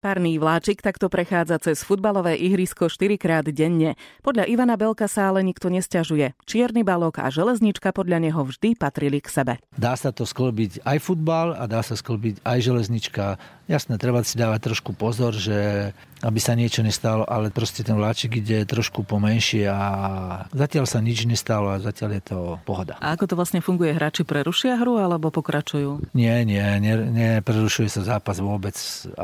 Parný vláčik takto prechádza cez futbalové ihrisko 4-krát denne. Podľa Ivana Belka sa ale nikto nesťažuje. Čierny balok a železnička podľa neho vždy patrili k sebe. Dá sa to sklbiť aj futbal a dá sa sklbiť aj železnička. Jasné, treba si dávať trošku pozor, že aby sa niečo nestalo, ale proste ten vláčik ide trošku pomenšie a zatiaľ sa nič nestalo a zatiaľ je to pohoda. A ako to vlastne funguje? Hráči prerušia hru alebo pokračujú? Nie, prerušuje sa zápas vôbec.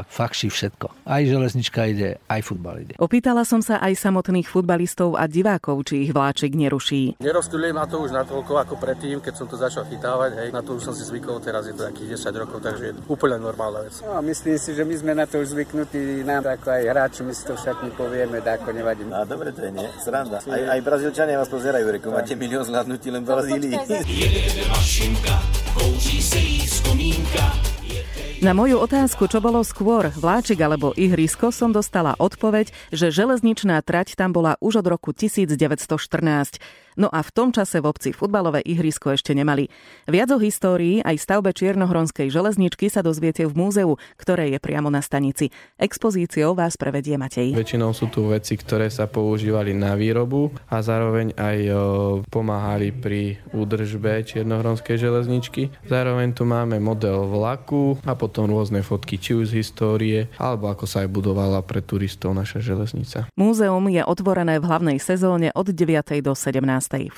Fakší všetko. Aj železnička ide, aj futbal ide. Opýtala som sa aj samotných futbalistov a divákov, či ich vláčik neruší. Neroztuľuje ma to už natoľko ako predtým, keď som to začal chytávať. Hej. Na to už som si zvykol, teraz je to takých 10 rokov, takže je úplne normálna vec. No, myslím si, že my sme na to už zvyknutí, nám ako aj hráči, my si to však nepovieme, dáko nevadí. A dobre to je, nie? Sranda. Aj Brazílčania vás pozerajú, reku, máte milión zhľadnutí len v Brazílii. Jede mašinka, kouří se jí z komínka. Na moju otázku, čo bolo skôr, vláčik alebo ihrisko, som dostala odpoveď, že železničná trať tam bola už od roku 1914. No a v tom čase v obci futbalové ihrisko ešte nemali. Viac o histórii aj stavbe Čiernohronskej železničky sa dozviete v múzeu, ktoré je priamo na stanici. Expozíciou vás prevedie Matej. Väčšinou sú tu veci, ktoré sa používali na výrobu a zároveň aj pomáhali pri údržbe Čiernohronskej železničky. Zároveň tu máme model vlaku a potom rôzne fotky či už z histórie alebo ako sa aj budovala pre turistov naša železnica. Múzeum je otvorené v hlavnej sezóne od 9. do 17.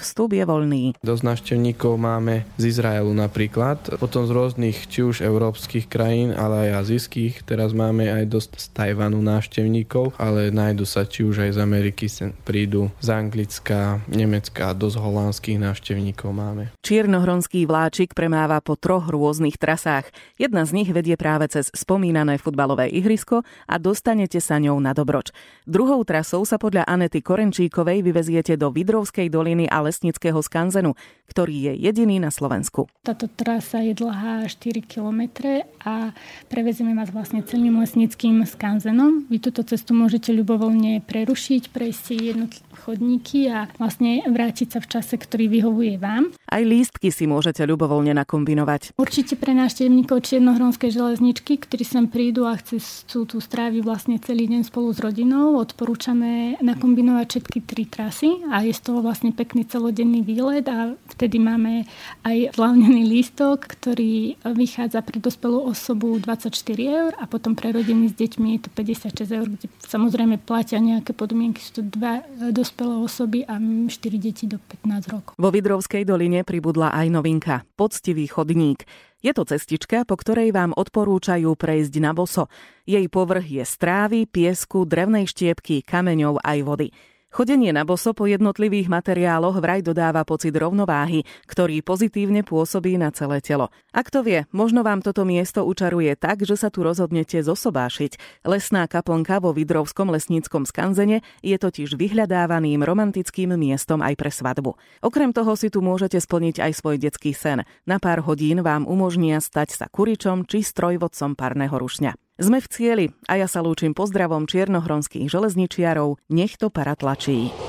Vstup je voľný. Dosť návštevníkov máme z Izraelu napríklad, potom z rôznych či už európskych krajín, ale aj azijských. Teraz máme aj dosť z Tajvanu návštevníkov, ale nájdu sa či už aj z Ameriky, prídu z Anglicka, Nemecka a dosť holandských návštevníkov máme. Čiernohronský vláčik premáva po troch rôznych trasách. Jedna z nich vedie práve cez spomínané futbalové ihrisko a dostanete sa ňou na Dobroč. Druhou trasou sa podľa Anety Korenčíkovej vyveziete do Vydrovskej doliny a lesnického skanzenu, ktorý je jediný na Slovensku. Táto trasa je dlhá 4 kilometre a prevezeme vás vlastne celým lesnickým skanzenom. Vy túto cestu môžete ľubovoľne prerušiť, prejsť si jednotlivé chodníky a vlastne vrátiť sa v čase, ktorý vyhovuje vám. Aj lístky si môžete ľubovoľne nakombinovať. Určite pre návštevníkov Čiernohronskej železničky, ktorí sem prídu a chcú tu stráviť vlastne celý deň spolu s rodinou, odporúčame nakombinovať všetky tri trasy a je z toho vlastne pekný celodenný výlet a vtedy máme aj zľavnený lístok, ktorý vychádza pre dospelú osobu 24 € a potom pre rodiny s deťmi je to 56 €, kde samozrejme platia nejaké podmienky, sú to 2 dospelé osoby a 4 deti do 15 rokov. Vo Vydrovskej doline pribudla aj novinka, poctivý chodník. Je to cestička, po ktorej vám odporúčajú prejsť na boso. Jej povrch je strávy, piesku, drevnej štiepky, kameňov aj vody. Chodenie na boso po jednotlivých materiáloch vraj dodáva pocit rovnováhy, ktorý pozitívne pôsobí na celé telo. A kto vie, možno vám toto miesto učaruje tak, že sa tu rozhodnete zosobášiť. Lesná kaplnka vo Vydrovskom lesníckom skanzene je totiž vyhľadávaným romantickým miestom aj pre svadbu. Okrem toho si tu môžete splniť aj svoj detský sen. Na pár hodín vám umožnia stať sa kuričom či strojvodcom parného rušňa. Sme v cieli a ja sa lúčim pozdravom čiernohronských železničiarov. Nech to para tlačí.